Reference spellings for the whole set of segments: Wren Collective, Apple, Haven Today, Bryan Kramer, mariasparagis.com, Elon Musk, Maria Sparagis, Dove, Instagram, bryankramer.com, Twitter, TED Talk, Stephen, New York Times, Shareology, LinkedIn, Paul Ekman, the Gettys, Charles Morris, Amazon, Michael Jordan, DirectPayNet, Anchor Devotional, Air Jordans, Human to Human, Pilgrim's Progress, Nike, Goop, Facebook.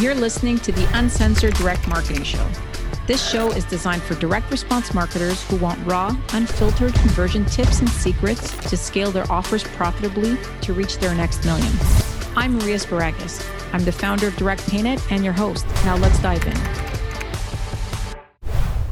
You're listening to the Uncensored Direct Marketing Show. This show is designed for direct response marketers who want raw, unfiltered conversion tips and secrets to scale their offers profitably to reach their next million. I'm Maria Sparagis. I'm the founder of DirectPayNet and your host. Now let's dive in.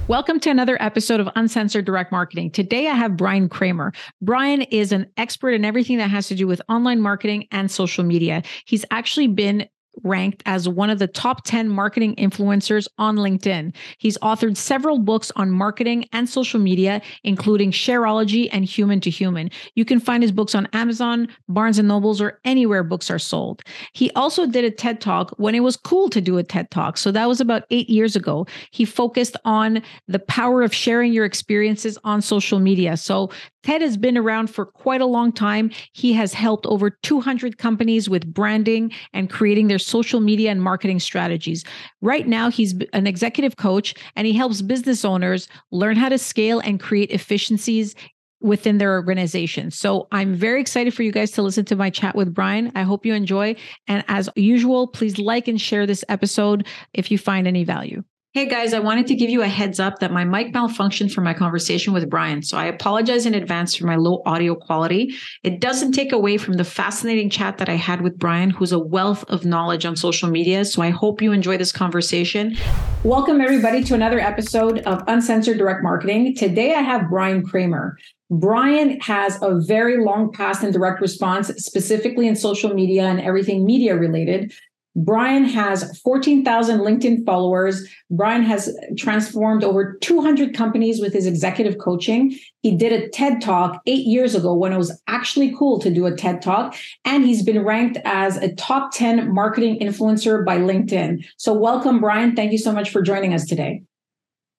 Welcome to another episode of Uncensored Direct Marketing. Today I have Bryan Kramer. Bryan is an expert in everything that has to do with online marketing and social media. He's actually been ranked as one of the top 10 marketing influencers on LinkedIn. He's authored several books on marketing and social media, including Shareology and Human to Human. You can find his books on Amazon, Barnes and Nobles, or anywhere books are sold. He also did a TED Talk when it was cool to do a TED Talk. So that was about 8 years ago. He focused on the power of sharing your experiences on social media. So TED has been around for quite a long time. He has helped over 200 companies with branding and creating their social media and marketing strategies. Right now, he's an executive coach and he helps business owners learn how to scale and create efficiencies within their organization. So I'm very excited for you guys to listen to my chat with Bryan. I hope you enjoy. And as usual, please like and share this episode if you find any value. Hey guys, I wanted to give you a heads up that my mic malfunctioned for my conversation with Bryan. So I apologize in advance for my low audio quality. It doesn't take away from the fascinating chat that I had with Bryan, who's a wealth of knowledge on social media. So I hope you enjoy this conversation. Welcome everybody to another episode of Uncensored Direct Marketing. Today I have Bryan Kramer. Bryan has a very long past in direct response, specifically in social media and everything media related. Bryan has 14,000 LinkedIn followers. Bryan has transformed over 200 companies with his executive coaching. He did a TED Talk 8 years ago when it was actually cool to do a TED Talk. And he's been ranked as a top 10 marketing influencer by LinkedIn. So welcome, Bryan. Thank you so much for joining us today.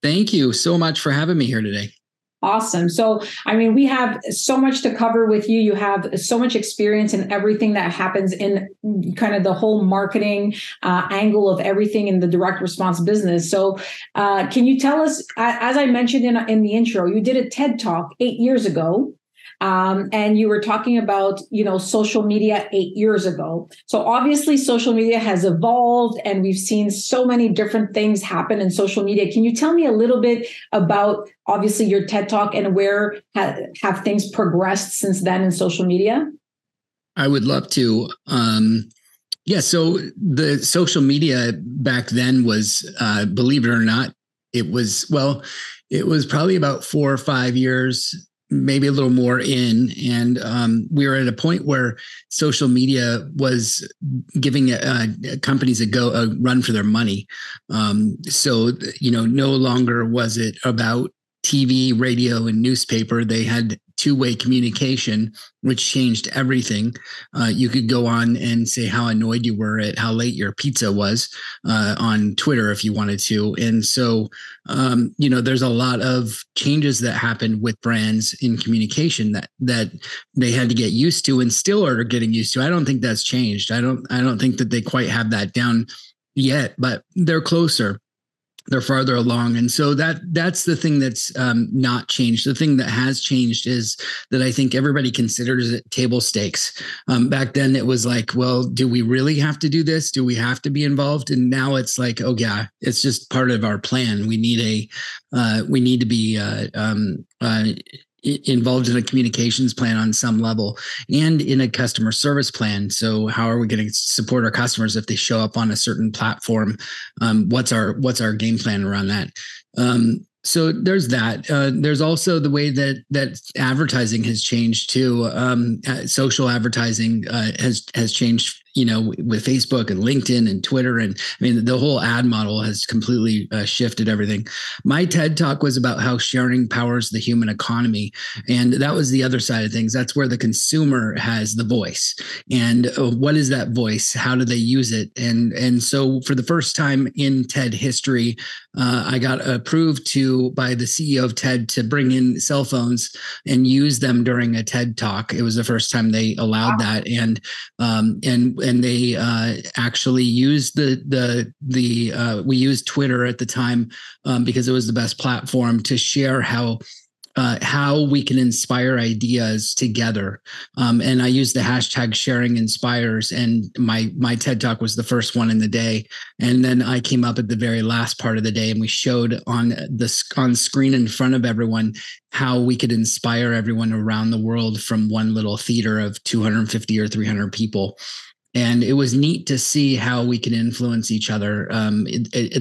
Thank you so much for having me here today. Awesome. So, I mean, we have so much to cover with you. You have so much experience in everything that happens in kind of the whole marketing angle of everything in the direct response business. So can you tell us, as I mentioned in the intro, you did a TED Talk 8 years ago. And you were talking about, social media 8 years ago. So obviously social media has evolved and we've seen so many different things happen in social media. Can you tell me a little bit about obviously your TED Talk and where have things progressed since then in social media? I would love to. So the social media back then was, believe it or not, it was probably about 4 or 5 years maybe a little more in. And we were at a point where social media was giving companies a run for their money. So no longer was it about TV, radio, and newspaper. They had two-way communication, which changed everything. You could go on and say how annoyed you were at how late your pizza was on Twitter if you wanted to. And so, there's a lot of changes that happened with brands in communication that they had to get used to and still are getting used to. I don't think that's changed. I don't think that they quite have that down yet, but they're closer. They're farther along. And so that's the thing that's not changed. The thing that has changed is that I think everybody considers it table stakes. Back then it was like, well, do we really have to do this? Do we have to be involved? And now it's like, oh yeah, it's just part of our plan. We need to be involved in a communications plan on some level and in a customer service plan. So how are we going to support our customers if they show up on a certain platform? What's our game plan around that? So there's that. There's also the way that advertising has changed too. Social advertising has changed, with Facebook and LinkedIn and Twitter. And I mean, the whole ad model has completely shifted everything. My TED Talk was about how sharing powers the human economy. And that was the other side of things. That's where the consumer has the voice. And what is that voice? How do they use it? And so for the first time in TED history, I got approved by the CEO of TED to bring in cell phones and use them during a TED Talk. It was the first time they allowed that. And they actually used we used Twitter at the time because it was the best platform to share how how we can inspire ideas together. And I use the hashtag sharing inspires, and my TED Talk was the first one in the day. And then I came up at the very last part of the day, and we showed on screen in front of everyone how we could inspire everyone around the world from one little theater of 250 or 300 people. And it was neat to see how we can influence each other. At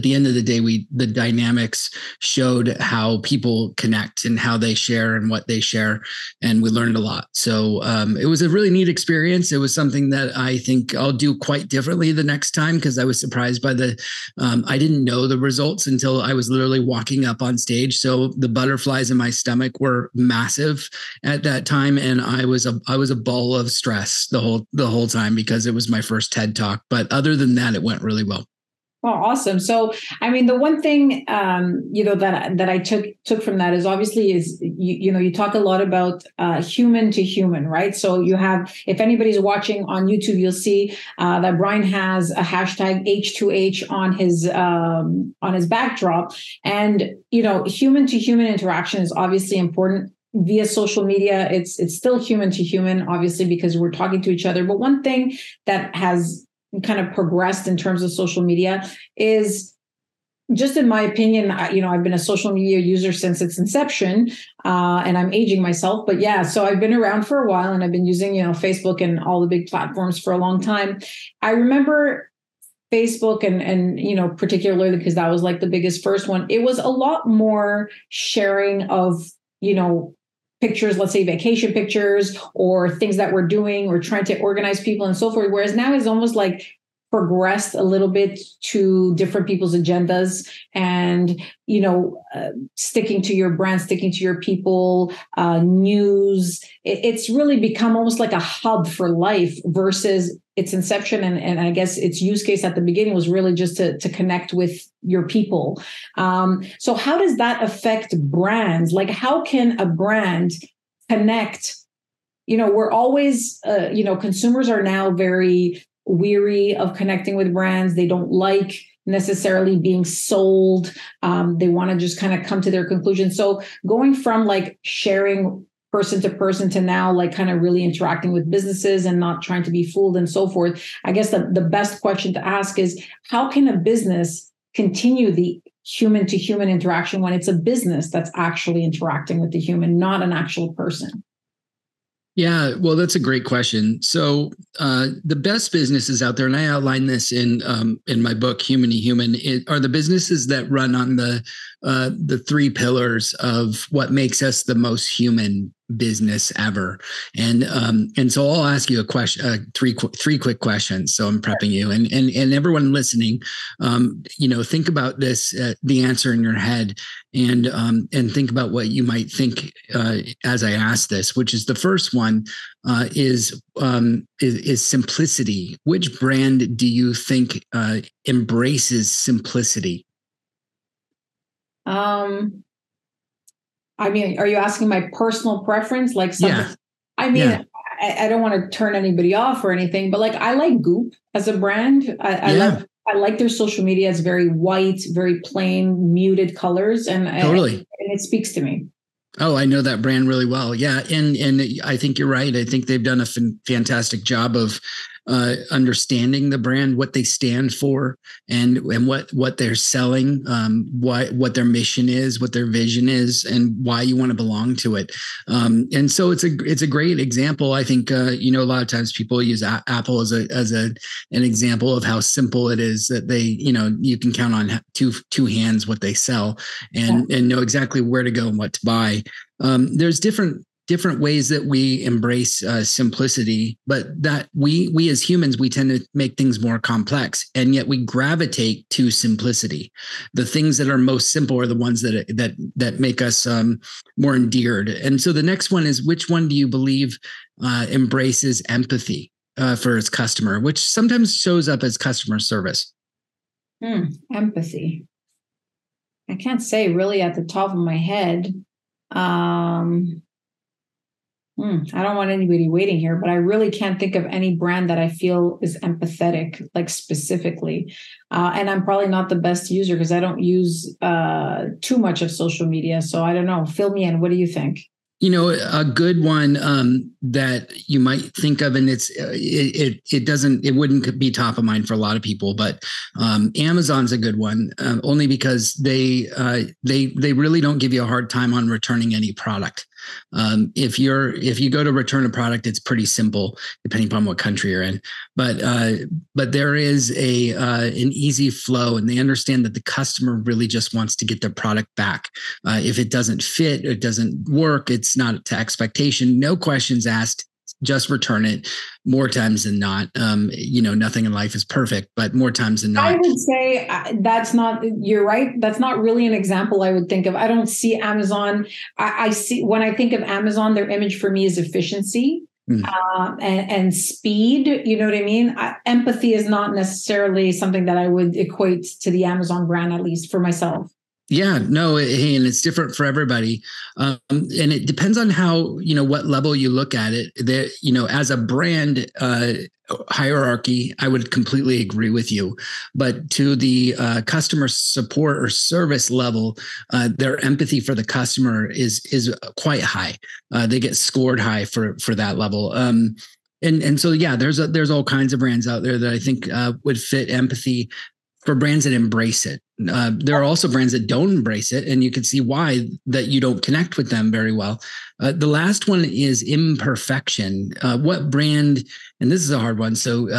the end of the day, the dynamics showed how people connect and how they share and what they share. And we learned a lot. So it was a really neat experience. It was something that I think I'll do quite differently the next time, because I was surprised by I didn't know the results until I was literally walking up on stage. So the butterflies in my stomach were massive at that time. And I was a ball of stress the whole time, because it was my first TED Talk. But other than that, it went really well. Well, awesome. So, I mean, the one thing, that I took from that is obviously you talk a lot about human to human, right? So you have, if anybody's watching on YouTube, you'll see that Bryan has a hashtag H2H on his backdrop. And, human to human interaction is obviously important. Via social media, it's still human to human, obviously, because we're talking to each other. But one thing that has kind of progressed in terms of social media is, just in my opinion, I've been a social media user since its inception, and I'm aging myself. But yeah, so I've been around for a while, and I've been using, Facebook and all the big platforms for a long time. I remember Facebook and particularly because that was like the biggest first one. It was a lot more sharing of, pictures, let's say vacation pictures or things that we're doing or trying to organize people and so forth. Whereas now it's almost like progressed a little bit to different people's agendas and, sticking to your brand, sticking to your people, news. It's really become almost like a hub for life versus its inception. And I guess its use case at the beginning was really just to connect with your people. So how does that affect brands? Like, how can a brand connect? We're always, consumers are now very weary of connecting with brands. They don't like necessarily being sold. They want to just kind of come to their conclusion. So going from like sharing person to person to now like kind of really interacting with businesses and not trying to be fooled and so forth, I guess the best question to ask is, how can a business continue the human to human interaction when it's a business that's actually interacting with the human, not an actual person? Yeah, well, that's a great question. So the best businesses out there, and I outline this in my book, Human to Human, are the businesses that run on the three pillars of what makes us the most human business ever. And so I'll ask you a question, three quick questions. So I'm prepping you and everyone listening, think about this, the answer in your head, and think about what you might think as I ask this, which is the first one is simplicity. Which brand do you think embraces simplicity? Are you asking my personal preference? Like, something? Yeah. I don't want to turn anybody off or anything, but like, I like Goop as a brand. I like their social media. It's very white, very plain, muted colors, and and it speaks to me. Oh, I know that brand really well. Yeah, and I think you're right. I think they've done a fantastic job of understanding the brand, what they stand for, and what they're selling, what their mission is, what their vision is, and why you want to belong to it. And so it's a great example. I think a lot of times people use Apple as an example of how simple it is, that they you can count on two hands what they sell and know exactly where to go and what to buy. There's different ways that we embrace simplicity, but that we as humans, we tend to make things more complex, and yet we gravitate to simplicity. The things that are most simple are the ones that make us more endeared. And so the next one is, which one do you believe embraces empathy for its customer, which sometimes shows up as customer service? Empathy. I can't say really at the top of my head. I don't want anybody waiting here, but I really can't think of any brand that I feel is empathetic, like specifically. And I'm probably not the best user because I don't use too much of social media. So I don't know. Fill me in. What do you think? You know, a good one that you might think of, and it wouldn't be top of mind for a lot of people, but Amazon's a good one only because they really don't give you a hard time on returning any product. If you go to return a product, it's pretty simple depending upon what country you're in. But there is an easy flow, and they understand that the customer really just wants to get their product back. If it doesn't fit, it doesn't work, it's not to expectation, no questions asked. Just return it more times than not. Nothing in life is perfect, but more times than not. I would say you're right. That's not really an example I would think of. I don't see Amazon. I see, when I think of Amazon, their image for me is efficiency and speed. You know what I mean? Empathy is not necessarily something that I would equate to the Amazon brand, at least for myself. Yeah, no. Hey, and it's different for everybody. And it depends on how, what level you look at it. There, as a brand hierarchy, I would completely agree with you. But to the customer support or service level, their empathy for the customer is quite high. They get scored high for that level. And so, yeah, there's all kinds of brands out there that I think would fit empathy for brands that embrace it. There are also brands that don't embrace it, and you can see why that you don't connect with them very well. The last one is imperfection. What brand, and this is a hard one, so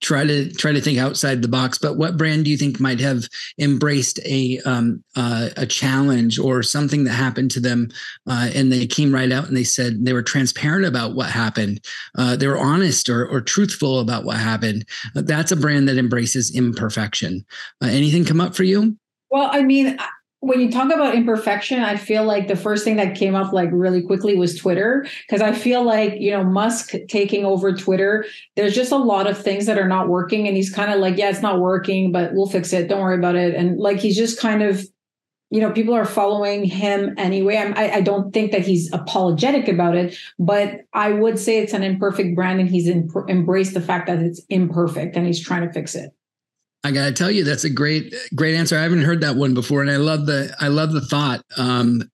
try to think outside the box, but what brand do you think might have embraced a challenge or something that happened to them? And they came right out and they said they were transparent about what happened. They were honest or truthful about what happened. That's a brand that embraces imperfection. Anything come up for you? Well, I mean, when you talk about imperfection, I feel like the first thing that came up like really quickly was Twitter, because I feel like, Musk taking over Twitter, there's just a lot of things that are not working. And he's kind of like, yeah, it's not working, but we'll fix it. Don't worry about it. And like, he's just kind of, people are following him anyway. I don't think that he's apologetic about it, but I would say it's an imperfect brand, and he's embraced the fact that it's imperfect and he's trying to fix it. I got to tell you, that's a great answer. I haven't heard that one before. And I love the thought. And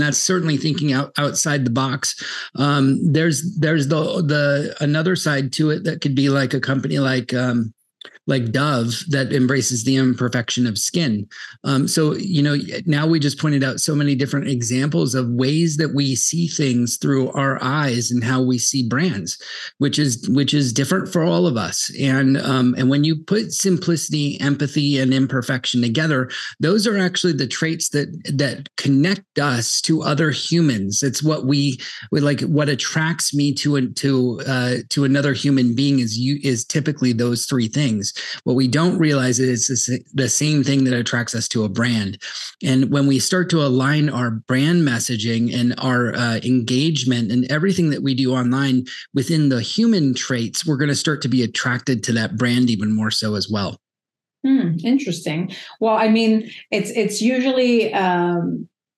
that's certainly thinking outside the box. There's the another side to it that could be like a company like Dove that embraces the imperfection of skin. So, now we just pointed out so many different examples of ways that we see things through our eyes and how we see brands, which is different for all of us. And when you put simplicity, empathy, and imperfection together, those are actually the traits that connect us to other humans. It's what we like. What attracts me to another human being is typically those three things. What we don't realize is it's the same thing that attracts us to a brand. And when we start to align our brand messaging and our engagement and everything that we do online within the human traits, we're going to start to be attracted to that brand even more so as well. Interesting. Well, I mean, it's usually,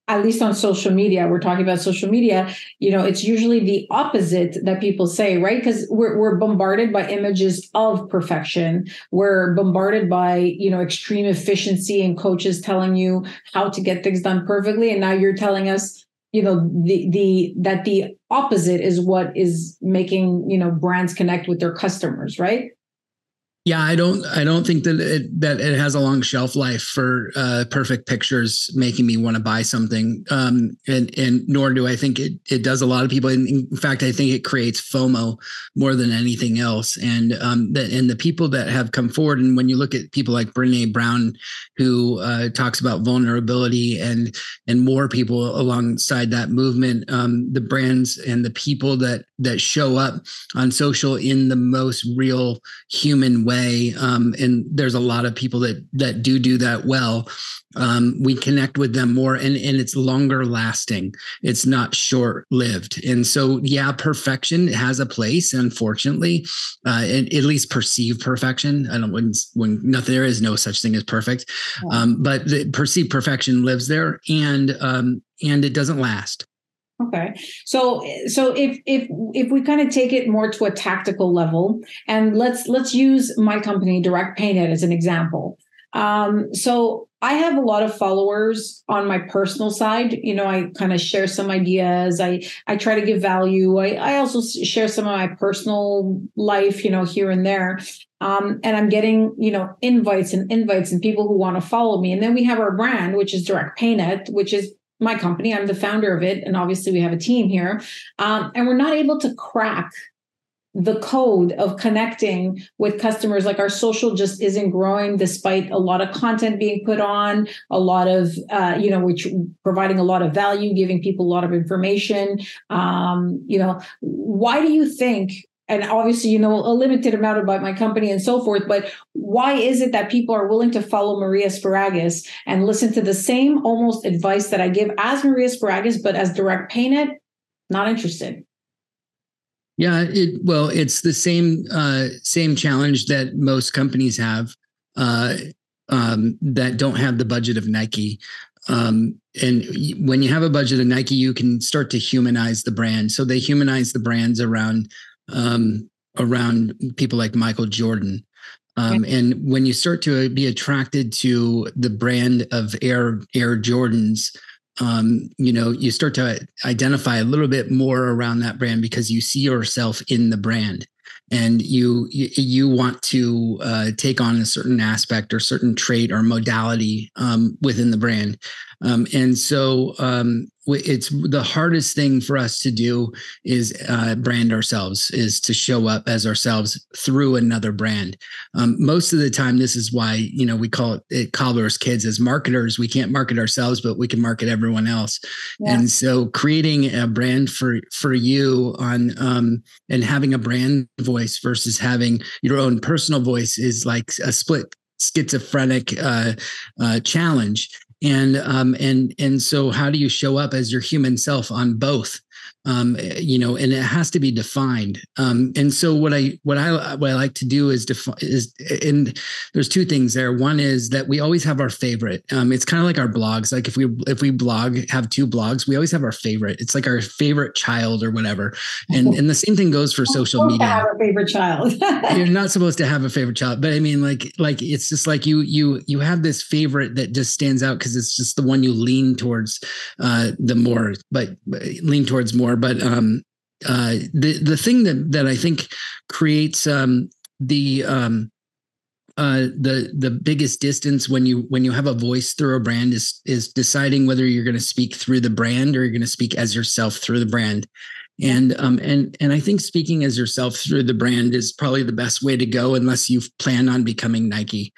at least on social media, we're talking about social media, it's usually the opposite that people say, right? Because we're bombarded by images of perfection. We're bombarded by, extreme efficiency and coaches telling you how to get things done perfectly. And now you're telling us, that the opposite is what is making, brands connect with their customers, right? Yeah, I don't think that it has a long shelf life for perfect pictures making me want to buy something, and nor do I think it does a lot of people. In fact, I think it creates FOMO more than anything else. And the people that have come forward, and when you look at people like Brené Brown, who talks about vulnerability, and more people alongside that movement, the brands and the people that show up on social in the most real human way. And there's a lot of people that do that well. We connect with them more, and it's longer lasting. It's not short lived. And so, yeah, perfection has a place, unfortunately, and at least perceived perfection. I don't, when nothing, there is no such thing as perfect, but the perceived perfection lives there, and it doesn't last. Okay. So if we kind of take it more to a tactical level, and let's use my company, DirectPayNet, as an example. So I have a lot of followers on my personal side. You know, I kind of share some ideas. I try to give value. I also share some of my personal life, you know, here and there. And I'm getting, you know, invites and people who want to follow me. And then we have our brand, which is DirectPayNet, which is my company. I'm the founder of it. And obviously we have a team here. And we're not able to crack the code of connecting with customers. Like, our social just isn't growing despite a lot of content being put on, a lot of, you know, which providing a lot of value, giving people a lot of information. You know, why do you think, and obviously, you know, a limited amount about my company and so forth, but why is it that people are willing to follow Maria Sparagis and listen to the same almost advice that I give as Maria Sparagis, but as DirectPayNet? Not interested. Yeah, it's the same challenge that most companies have that don't have the budget of Nike. And when you have a budget of Nike, you can start to humanize the brand. So they humanize the brands around people like Michael Jordan. And when you start to be attracted to the brand of Air Jordans, you know, you start to identify a little bit more around that brand because you see yourself in the brand, and you want to take on a certain aspect or certain trait or modality within the brand. And so it's the hardest thing for us to do is brand ourselves, is to show up as ourselves through another brand. Most of the time, this is why, you know, we call it cobbler's kids. As marketers, we can't market ourselves, but we can market everyone else. Yeah. And so creating a brand for you on and having a brand voice versus having your own personal voice is like a split schizophrenic challenge. And so how do you show up as your human self on both? You know, and it has to be defined. And so what I like to do is and there's two things there. One is that we always have our favorite. It's kind of like our blogs. Like if we have two blogs, we always have our favorite. It's like our favorite child or whatever. And the same thing goes for social media. Have a favorite child. You're not supposed to have a favorite child, but I mean, like it's just like you have this favorite that just stands out because it's just the one you lean towards more. But the thing that I think creates the biggest distance when you have a voice through a brand is deciding whether you're going to speak through the brand or you're going to speak as yourself through the brand. And I think speaking as yourself through the brand is probably the best way to go unless you plan on becoming Nike.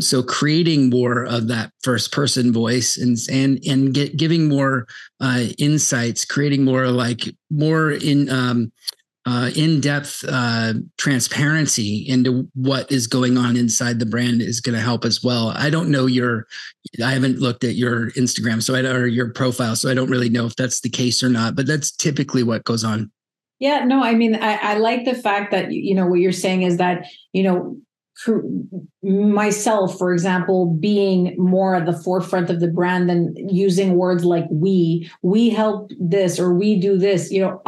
So creating more of that first person voice and giving more insights, creating in-depth transparency into what is going on inside the brand is going to help as well. I don't know I haven't looked at your Instagram or your profile, so I don't really know if that's the case or not, but that's typically what goes on. Yeah, no, I mean, I like the fact that, you know, what you're saying is that, you know, myself, for example, being more at the forefront of the brand than using words like we help this or we do this, you know,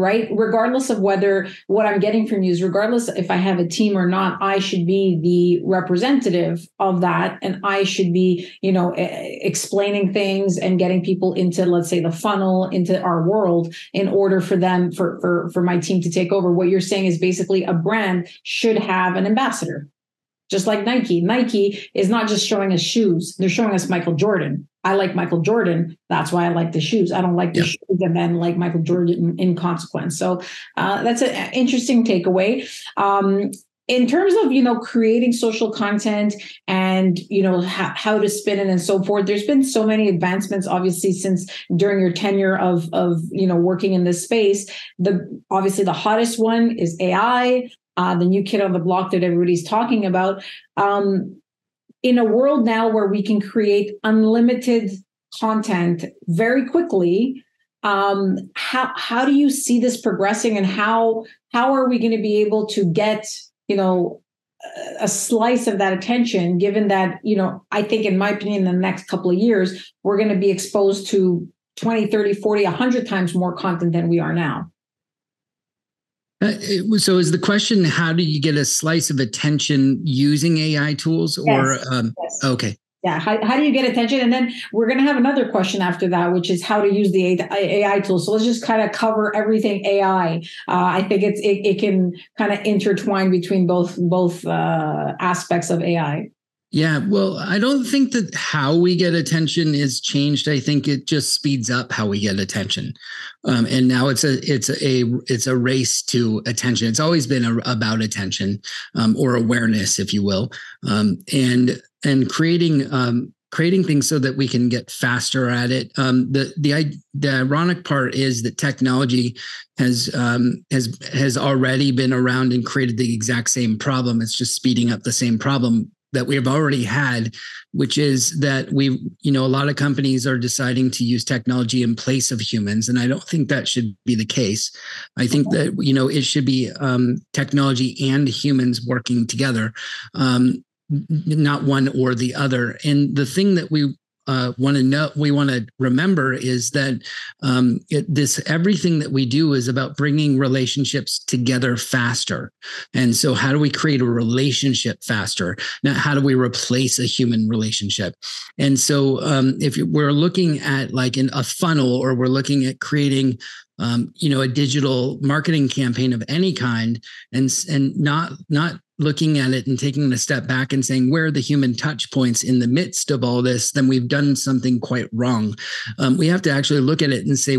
right? Regardless of whether what I'm getting from you is regardless if I have a team or not, I should be the representative of that. And I should be, you know, explaining things and getting people into, let's say, the funnel into our world in order for them, for my team to take over. What you're saying is basically a brand should have an ambassador, just like Nike. Nike is not just showing us shoes. They're showing us Michael Jordan. I like Michael Jordan. That's why I like the shoes. I don't like the shoes and then like Michael Jordan in consequence. So that's an interesting takeaway. In terms of, you know, creating social content and, you know, how to spin it and so forth, there's been so many advancements, obviously, since during your tenure of you know, working in this space. Obviously the hottest one is AI, the new kid on the block that everybody's talking about. In a world now where we can create unlimited content very quickly, how do you see this progressing, and how are we going to be able to get, you know, a slice of that attention, given that, you know, I think, in my opinion, in the next couple of years, we're going to be exposed to 20, 30, 40, 100 times more content than we are now. So is the question, how do you get a slice of attention using AI tools? Or yes. Okay. Yeah. How do you get attention? And then we're going to have another question after that, which is how to use the AI tool. So let's just kind of cover everything AI. I think it can kind of intertwine between both aspects of AI. Yeah. Well, I don't think that how we get attention is changed. I think it just speeds up how we get attention. And now it's a race to attention. It's always been about attention, or awareness, if you will. And creating things so that we can get faster at it. The ironic part is that technology has already been around and created the exact same problem. It's just speeding up the same problem that we have already had, which is that a lot of companies are deciding to use technology in place of humans. And I don't think that should be the case. I think that, it should be technology and humans working together, not one or the other. And the thing that we want to remember is that everything that we do is about bringing relationships together faster. And so how do we create a relationship faster? Now, how do we replace a human relationship? And so if we're looking at like in a funnel, or we're looking at creating a digital marketing campaign of any kind, and not looking at it and taking a step back and saying, where are the human touch points in the midst of all this, then we've done something quite wrong. We have to actually look at it and say,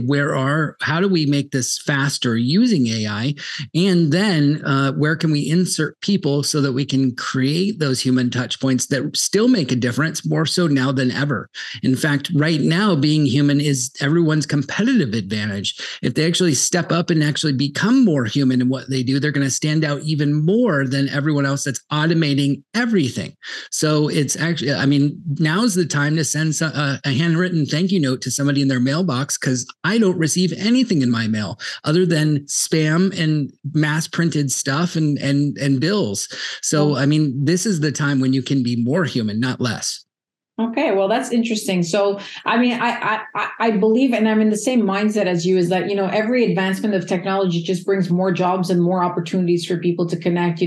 how do we make this faster using AI? And then where can we insert people so that we can create those human touch points that still make a difference, more so now than ever. In fact, right now, being human is everyone's competitive advantage. If they actually step up and actually become more human in what they do, they're going to stand out even more than everyone else that's automating everything. So it's actually, now's the time to send a handwritten thank you note to somebody in their mailbox, because I don't receive anything in my mail other than spam and mass printed stuff and bills. So, this is the time when you can be more human, not less. Okay, well, that's interesting. So, I believe, and I'm in the same mindset as you, is that, every advancement of technology just brings more jobs and more opportunities for people to connect,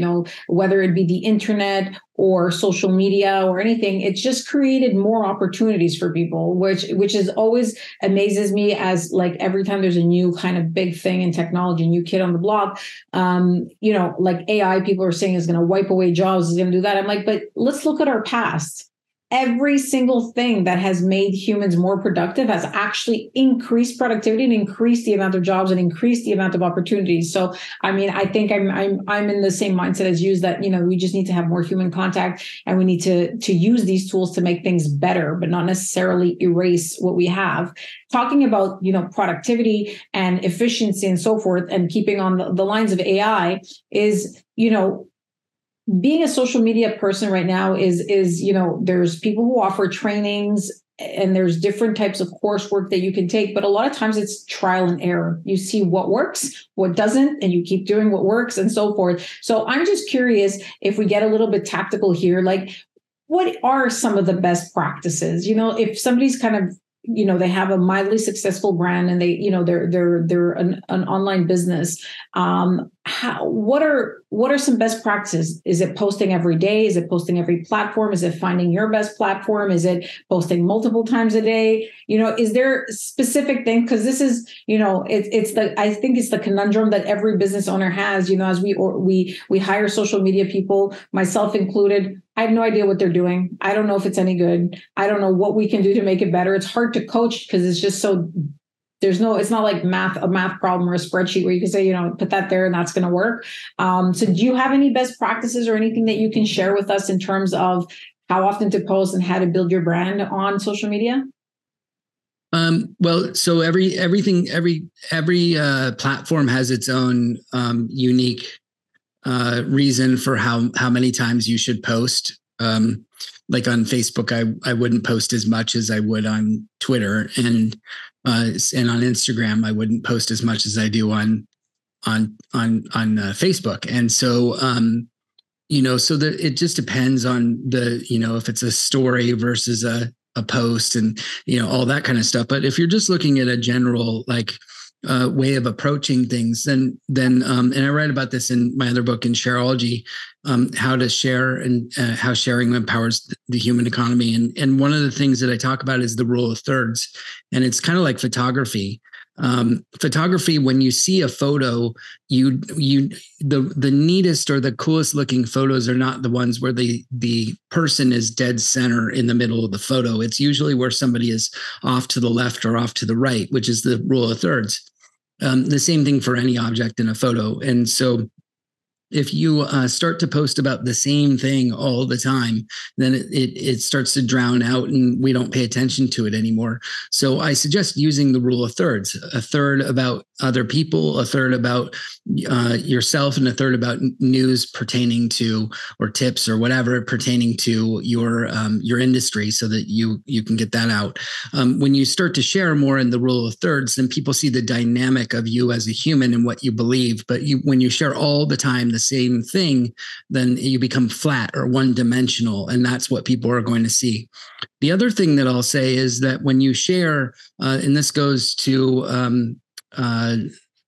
whether it be the internet or social media or anything. It's just created more opportunities for people, which is always amazes me, as like every time there's a new kind of big thing in technology, new kid on the block, like AI, people are saying is going to wipe away jobs, is going to do that. I'm like, but let's look at our past. Every single thing that has made humans more productive has actually increased productivity and increased the amount of jobs and increased the amount of opportunities. So, I think I'm in the same mindset as you, that, we just need to have more human contact, and we need to use these tools to make things better, but not necessarily erase what we have. Talking about, productivity and efficiency and so forth, and keeping on the lines of AI is, being a social media person right now is there's people who offer trainings, and there's different types of coursework that you can take. But a lot of times it's trial and error. You see what works, what doesn't, and you keep doing what works and so forth. So I'm just curious, if we get a little bit tactical here, like, what are some of the best practices? If somebody's kind of, they have a mildly successful brand, and they, they're an online business. What are some best practices? Is it posting every day? Is it posting every platform? Is it finding your best platform? Is it posting multiple times a day? Is there specific thing? Because this is, I think it's the conundrum that every business owner has, as we hire social media people, myself included. I have no idea what they're doing. I don't know if it's any good. I don't know what we can do to make it better. It's hard to coach because it's just so it's not like a math problem or a spreadsheet where you can say, put that there and that's going to work. So do you have any best practices or anything that you can share with us in terms of how often to post and how to build your brand on social media? Well, so every platform has its own unique reason for how many times you should post. Like on Facebook, I wouldn't post as much as I would on Twitter, and on Instagram, I wouldn't post as much as I do on Facebook. And so, so that it just depends on if it's a story versus a a post and, you know, all that kind of stuff. But if you're just looking at a general, like, way of approaching things, then and I write about this in my other book in Shareology, how to share and how sharing empowers the human economy. And one of the things that I talk about is the rule of thirds, and it's kind of like photography. Photography, when you see a photo, the neatest or the coolest looking photos are not the ones where the person is dead center in the middle of the photo. It's usually where somebody is off to the left or off to the right, which is the rule of thirds. The same thing for any object in a photo. And so if you start to post about the same thing all the time, then it starts to drown out and we don't pay attention to it anymore. So I suggest using the rule of thirds, a third about other people, a third about yourself, and a third about news pertaining to, or tips or whatever pertaining to your industry, so that you can get that out. When you start to share more in the rule of thirds, then people see the dynamic of you as a human and what you believe. But when you share all the time the same thing, then you become flat or one-dimensional, and that's what people are going to see. The other thing that I'll say is that when you share, and this goes to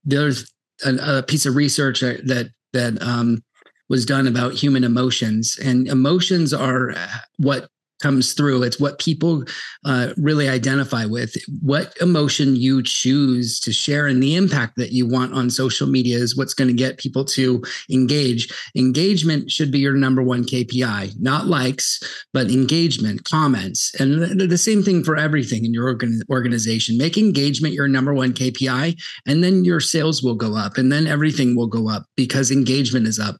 there's a piece of research that was done about human emotions, and emotions are what comes through. It's what people really identify with. What emotion you choose to share and the impact that you want on social media is what's going to get people to engage. Engagement should be your number one KPI, not likes, but engagement, comments, and the same thing for everything in your organization. Make engagement your number one KPI, and then your sales will go up, and then everything will go up because engagement is up.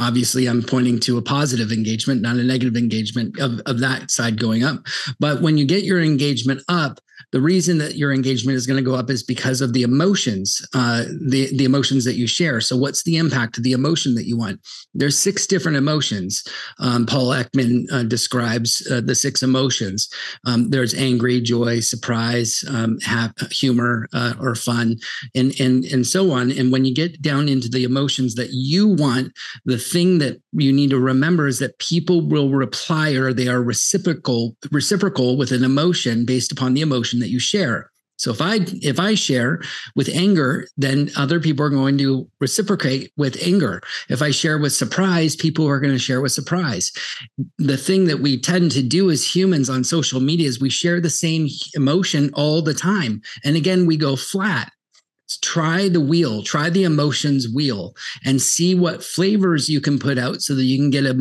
Obviously, I'm pointing to a positive engagement, not a negative engagement of that side going up. But when you get your engagement up, the reason that your engagement is going to go up is because of the emotions, the emotions that you share. So what's the impact of the emotion that you want? There's 6 different emotions. Paul Ekman describes the 6 emotions. There's angry, joy, surprise, humor, or fun, and so on. And when you get down into the emotions that you want, the thing that you need to remember is that people will reply, or they are reciprocal with an emotion based upon the emotion that you share. So if I share with anger, then other people are going to reciprocate with anger. If I share with surprise, people are going to share with surprise. The thing that we tend to do as humans on social media is we share the same emotion all the time. And again, we go flat. Try the wheel, try the emotions wheel, and see what flavors you can put out so that you can get a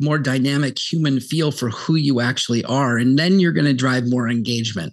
more dynamic human feel for who you actually are. And then you're going to drive more engagement.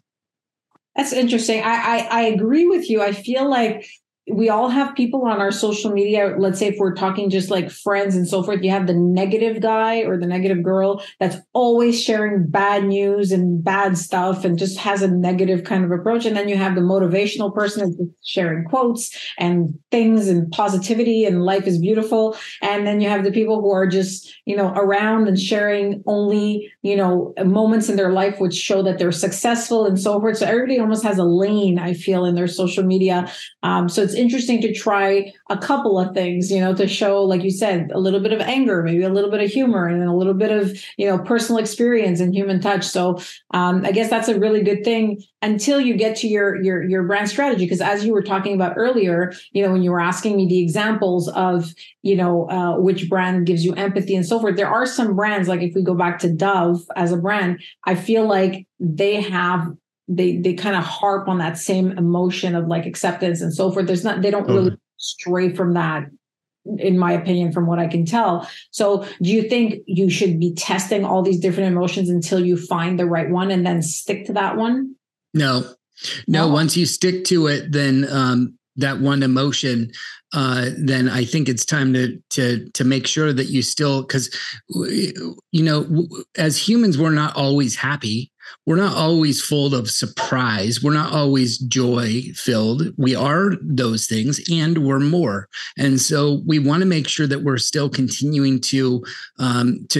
That's interesting. I agree with you. I feel like we all have people on our social media. Let's say if we're talking just like friends and so forth, you have the negative guy or the negative girl that's always sharing bad news and bad stuff and just has a negative kind of approach. And then you have the motivational person that's sharing quotes and things and positivity and life is beautiful. And then you have the people who are just, you know, around and sharing only, you know, moments in their life which show that they're successful and so forth. So everybody almost has a lane, I feel, in their social media. So it's interesting to try a couple of things, you know, to show, like you said, a little bit of anger, maybe a little bit of humor, and then a little bit of, you know, personal experience and human touch. So I guess that's a really good thing until you get to your brand strategy. Because as you were talking about earlier, you know, when you were asking me the examples of, you know, which brand gives you empathy and so forth, there are some brands, like if we go back to Dove, as a brand, I feel like they kind of harp on that same emotion of like acceptance and so forth. They don't really stray from that, in my opinion, from what I can tell. So do you think you should be testing all these different emotions until you find the right one and then stick to that one? No. Once you stick to it, then that one emotion, then I think it's time to make sure that you still, because, you know, as humans, we're not always happy. We're not always full of surprise. We're not always joy filled. We are those things and we're more. And so we want to make sure that we're still continuing to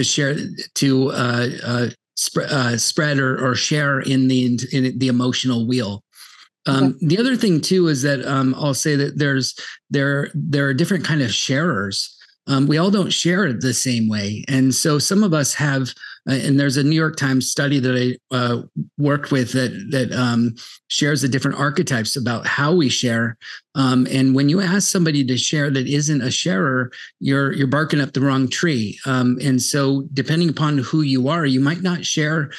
share, to spread or share in the emotional wheel. The other thing too is that I'll say that there are different kind of sharers. we all don't share the same way. And so some of us have, and there's a New York Times study that I worked with that shares the different archetypes about how we share. And when you ask somebody to share that isn't a sharer, you're barking up the wrong tree. And so depending upon who you are, you might not share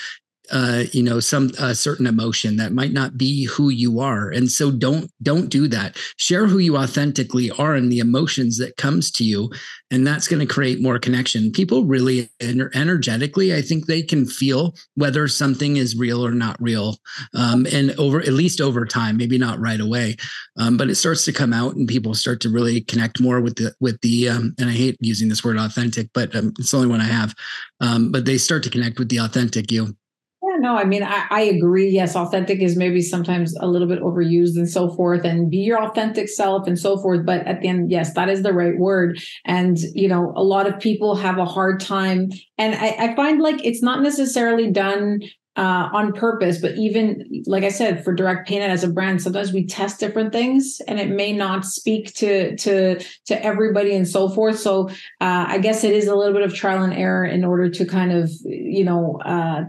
some certain emotion that might not be who you are. And so don't do that. Share who you authentically are and the emotions that comes to you. And that's going to create more connection. People really energetically, I think they can feel whether something is real or not real. And at least over time, maybe not right away. But it starts to come out and people start to really connect more with the and I hate using this word authentic, but it's the only one I have. But they start to connect with the authentic you. Yeah, no, I mean, I agree. Yes, authentic is maybe sometimes a little bit overused and so forth, and be your authentic self and so forth. But at the end, yes, that is the right word. And, you know, a lot of people have a hard time. And I find like it's not necessarily done on purpose, but even, like I said, for DirectPayNet as a brand, sometimes we test different things and it may not speak to everybody and so forth. So I guess it is a little bit of trial and error in order to kind of,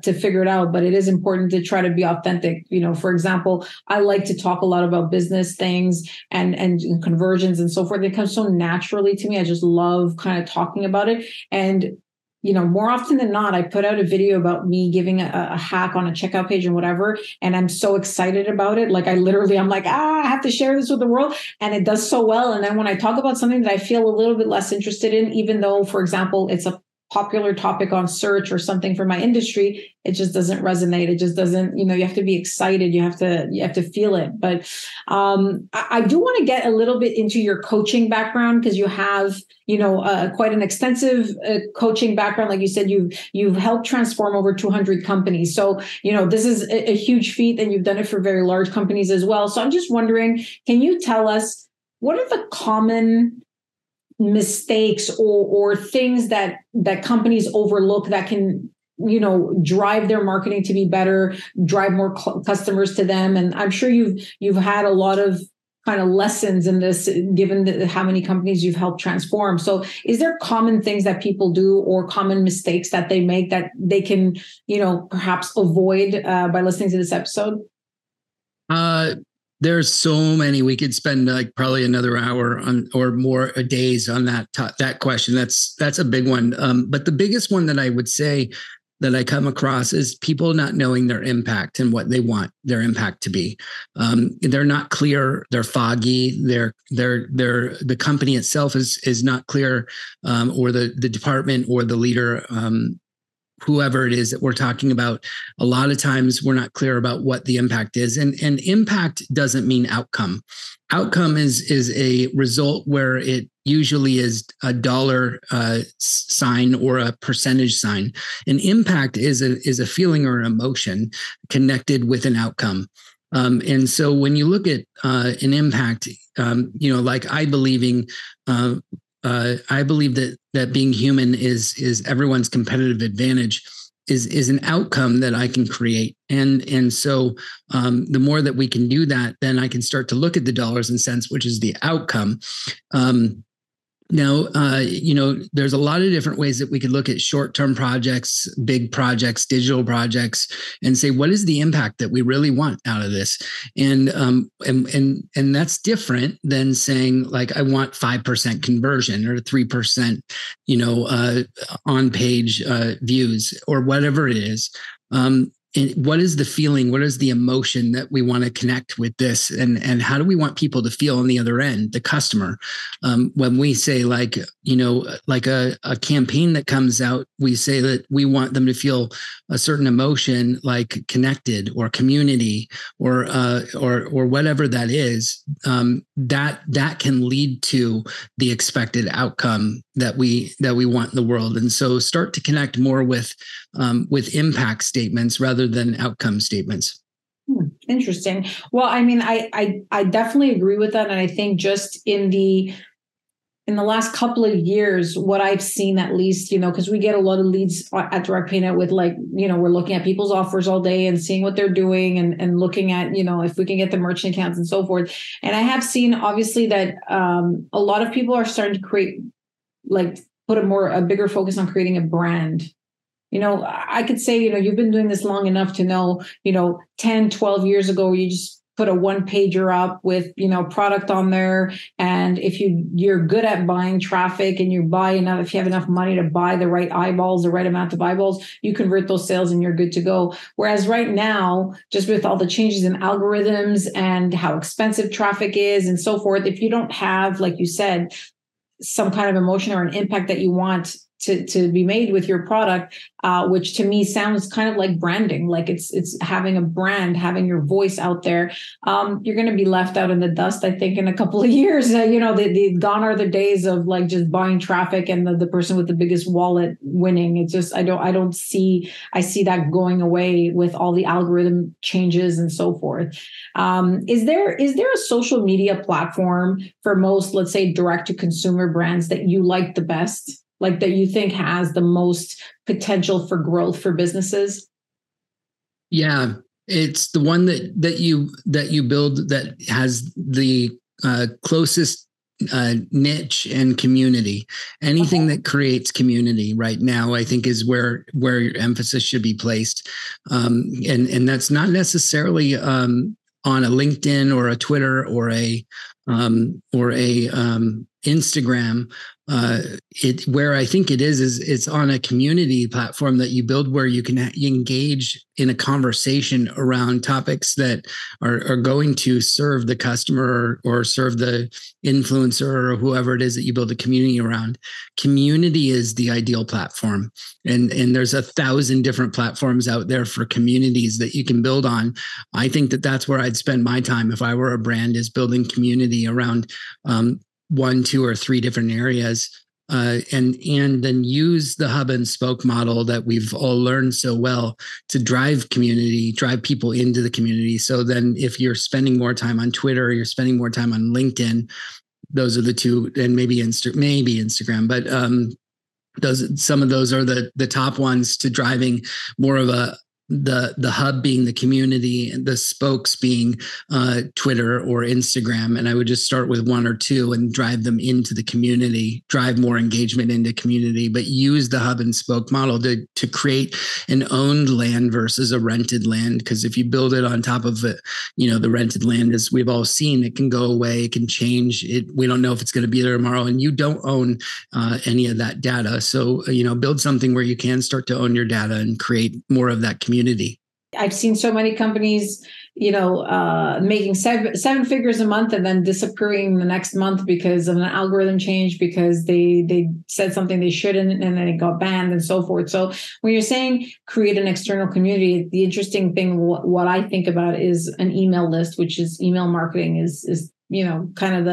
to figure it out, but it is important to try to be authentic. You know, for example, I like to talk a lot about business things and conversions and so forth. It comes so naturally to me. I just love kind of talking about it. And you know, more often than not, I put out a video about me giving a hack on a checkout page and whatever, and I'm so excited about it. Like I'm like, I have to share this with the world, and it does so well. And then when I talk about something that I feel a little bit less interested in, even though, for example, it's a popular topic on search or something for my industry, it just doesn't resonate. It just doesn't, you have to be excited. You have to feel it. But I do want to get a little bit into your coaching background, because you have, quite an extensive coaching background. Like you said, you've helped transform over 200 companies. So, this is a huge feat, and you've done it for very large companies as well. So I'm just wondering, can you tell us what are the common mistakes or things that companies overlook that can, drive their marketing to be better, drive more customers to them? And I'm sure you've had a lot of kind of lessons in this, given how many companies you've helped transform. So is there common things that people do or common mistakes that they make that they can, perhaps avoid by listening to this episode? There's so many. We could spend like probably another hour on, or more days on that question. That's a big one. But the biggest one that I would say that I come across is people not knowing their impact and what they want their impact to be. They're not clear. They're foggy. The company itself is not clear, or the department or the leader. Whoever it is that we're talking about, a lot of times we're not clear about what the impact is. And impact doesn't mean outcome. Outcome is a result where it usually is a dollar sign or a percentage sign. An impact is a feeling or an emotion connected with an outcome. And so when you look at an impact, like I believe that being human is everyone's competitive advantage is an outcome that I can create. And so the more that we can do that, then I can start to look at the dollars and cents, which is the outcome. There's a lot of different ways that we could look at short-term projects, big projects, digital projects, and say, what is the impact that we really want out of this? And that's different than saying, like, I want 5% conversion or 3%, on-page views or whatever it is. And what is the feeling? What is the emotion that we want to connect with this? And how do we want people to feel on the other end, the customer? When we say like a campaign that comes out, we say that we want them to feel a certain emotion, like connected or community or whatever that is. That can lead to the expected outcome that we want in the world. And so start to connect more with impact statements rather than outcome statements. Interesting. Well, I mean, I definitely agree with that. And I think just in the last couple of years, what I've seen, at least, because we get a lot of leads at DirectPayNet with we're looking at people's offers all day and seeing what they're doing and looking at, if we can get the merchant accounts and so forth. And I have seen obviously that a lot of people are starting to create like put a bigger focus on creating a brand. You know, I could say, you know, you've been doing this long enough to know, you know, 10, 12 years ago, you just put a one pager up with, you know, product on there. And if you're good at buying traffic and you buy enough, if you have enough money to buy the right eyeballs, the right amount of eyeballs, you convert those sales and you're good to go. Whereas right now, just with all the changes in algorithms and how expensive traffic is and so forth, if you don't have, like you said, some kind of emotion or an impact that you want to be made with your product, which to me sounds kind of like branding, like it's having a brand, having your voice out there. You're going to be left out in the dust, I think, in a couple of years. You know, gone are the days of like just buying traffic and the person with the biggest wallet winning. It's just I see that going away with all the algorithm changes and so forth. Is there a social media platform for most, let's say, direct to consumer brands that you like the best? Like that you think has the most potential for growth for businesses? Yeah, it's the one that you build that has the closest niche and community. Anything that creates community right now, I think, is where your emphasis should be placed, and that's not necessarily on a LinkedIn or a Twitter or a Instagram. Where I think it is it's on a community platform that you build where you can engage in a conversation around topics that are going to serve the customer or serve the influencer or whoever it is that you build a community around. Community is the ideal platform. And there's 1,000 different platforms out there for communities that you can build on. I think that's where I'd spend my time if I were a brand, is building community around 1, 2, or 3 different areas, and then use the hub and spoke model that we've all learned so well to drive community, drive people into the community. So then if you're spending more time on Twitter, or you're spending more time on LinkedIn, those are the two, and maybe Instagram, but some of those are the top ones to driving more of the hub being the community and the spokes being Twitter or Instagram. And I would just start with 1 or 2 and drive them into the community, drive more engagement into community, but use the hub and spoke model to create an owned land versus a rented land. Cause if you build it on top of it, you know, the rented land, as we've all seen, it can go away, it can change it. We don't know if it's going to be there tomorrow, and you don't own any of that data. So, you know, build something where you can start to own your data and create more of that community. I've seen so many companies, you know, making seven figures a month and then disappearing the next month because of an algorithm change, because they said something they shouldn't, and then it got banned and so forth. So when you're saying create an external community, the interesting thing, what I think about is an email list, which is email marketing is you know, kind of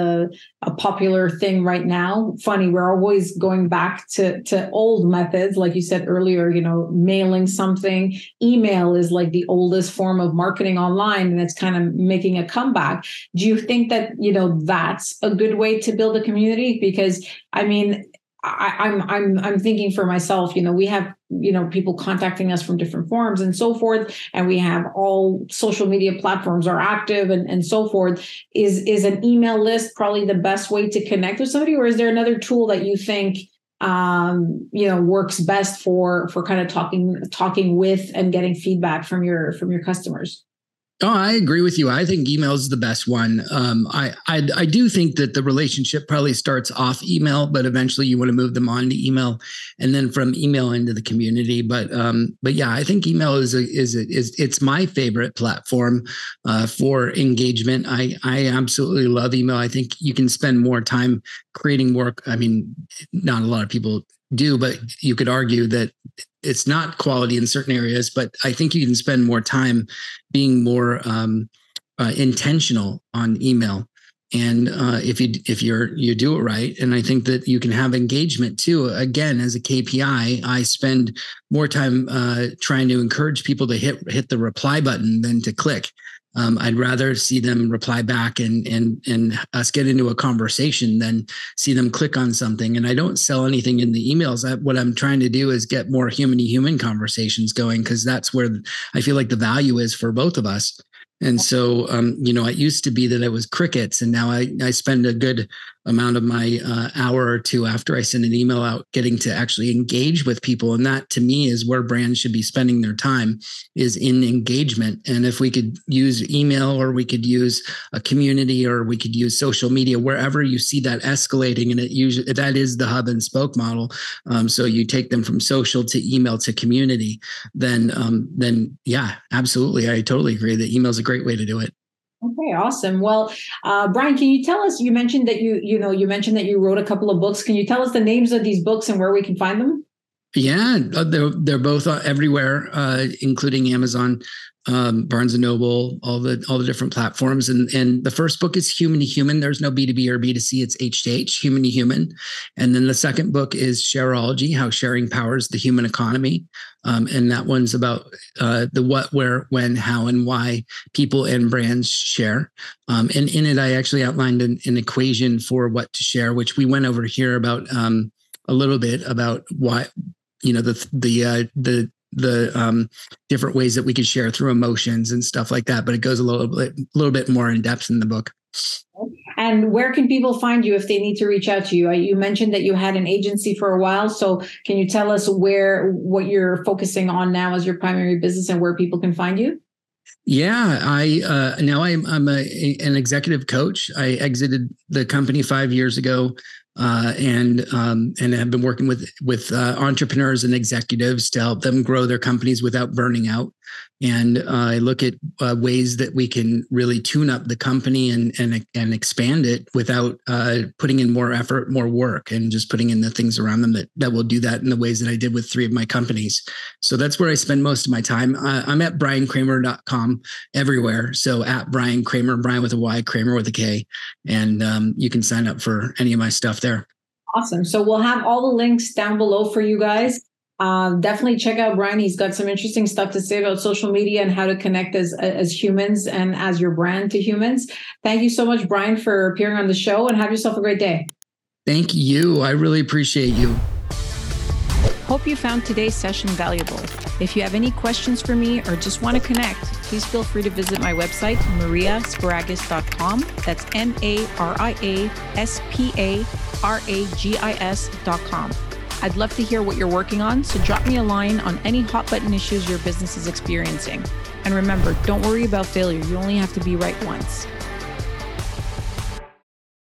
a popular thing right now. Funny, we're always going back to old methods. Like you said earlier, you know, mailing something. Email is like the oldest form of marketing online, and it's kind of making a comeback. Do you think that, you know, that's a good way to build a community? Because I mean, I'm thinking for myself, you know, we have, you know, people contacting us from different forums and so forth, and we have all social media platforms are active and so forth. Is an email list probably the best way to connect with somebody, or is there another tool that you think, you know, works best for kind of talking with and getting feedback from your customers? Oh, I agree with you. I think email is the best one. I do think that the relationship probably starts off email, but eventually you want to move them on to email, and then from email into the community. But yeah, I think email is my favorite platform for engagement. I absolutely love email. I think you can spend more time creating work. I mean, not a lot of people do, but you could argue that it's not quality in certain areas, but I think you can spend more time being more intentional on email. And if you do it right, and I think that you can have engagement too. Again, as a KPI, I spend more time trying to encourage people to hit the reply button than to click. I'd rather see them reply back and us get into a conversation than see them click on something. And I don't sell anything in the emails. What I'm trying to do is get more human-to-human conversations going, because that's where I feel like the value is for both of us. And so, you know, it used to be that it was crickets, and now I spend a good amount of my hour or two after I send an email out, getting to actually engage with people. And that to me is where brands should be spending their time, is in engagement. And if we could use email, or we could use a community, or we could use social media, wherever you see that escalating, and it usually, that is the hub and spoke model. So you take them from social to email to community, then yeah, absolutely. I totally agree that email is a great way to do it. Okay, awesome. Well, Bryan, can you tell us, you mentioned that you wrote a couple of books. Can you tell us the names of these books and where we can find them? Yeah, they're both everywhere, including Amazon, Barnes and Noble, all the different platforms. And the first book is Human to Human. There's no B2B or B2C. It's H2H, Human to Human. And then the second book is Shareology, How Sharing Powers the Human Economy. And that one's about the what, where, when, how, and why people and brands share. And in it, I actually outlined an equation for what to share, which we went over here about a little bit about why, you know, the different ways that we could share through emotions and stuff like that. But it goes a little bit more in depth in the book. And where can people find you if they need to reach out to you? You mentioned that you had an agency for a while. So can you tell us what you're focusing on now as your primary business and where people can find you? Yeah, I'm now an executive coach. I exited the company 5 years ago. And have been working with entrepreneurs and executives to help them grow their companies without burning out. And I look at ways that we can really tune up the company and expand it without putting in more effort, more work, and just putting in the things around them that will do that in the ways that I did with three of my companies. So that's where I spend most of my time. I'm at bryankramer.com everywhere. So at Bryan Kramer, Bryan with a Y, Kramer with a K. And you can sign up for any of my stuff there. Awesome. So we'll have all the links down below for you guys. Definitely check out Bryan. He's got some interesting stuff to say about social media and how to connect as humans and as your brand to humans. Thank you so much, Bryan, for appearing on the show, and have yourself a great day. Thank you. I really appreciate you. Hope you found today's session valuable. If you have any questions for me or just want to connect, please feel free to visit my website, mariasparagis.com. That's MariaSparagis.com. I'd love to hear what you're working on, so drop me a line on any hot button issues your business is experiencing. And remember, don't worry about failure. You only have to be right once.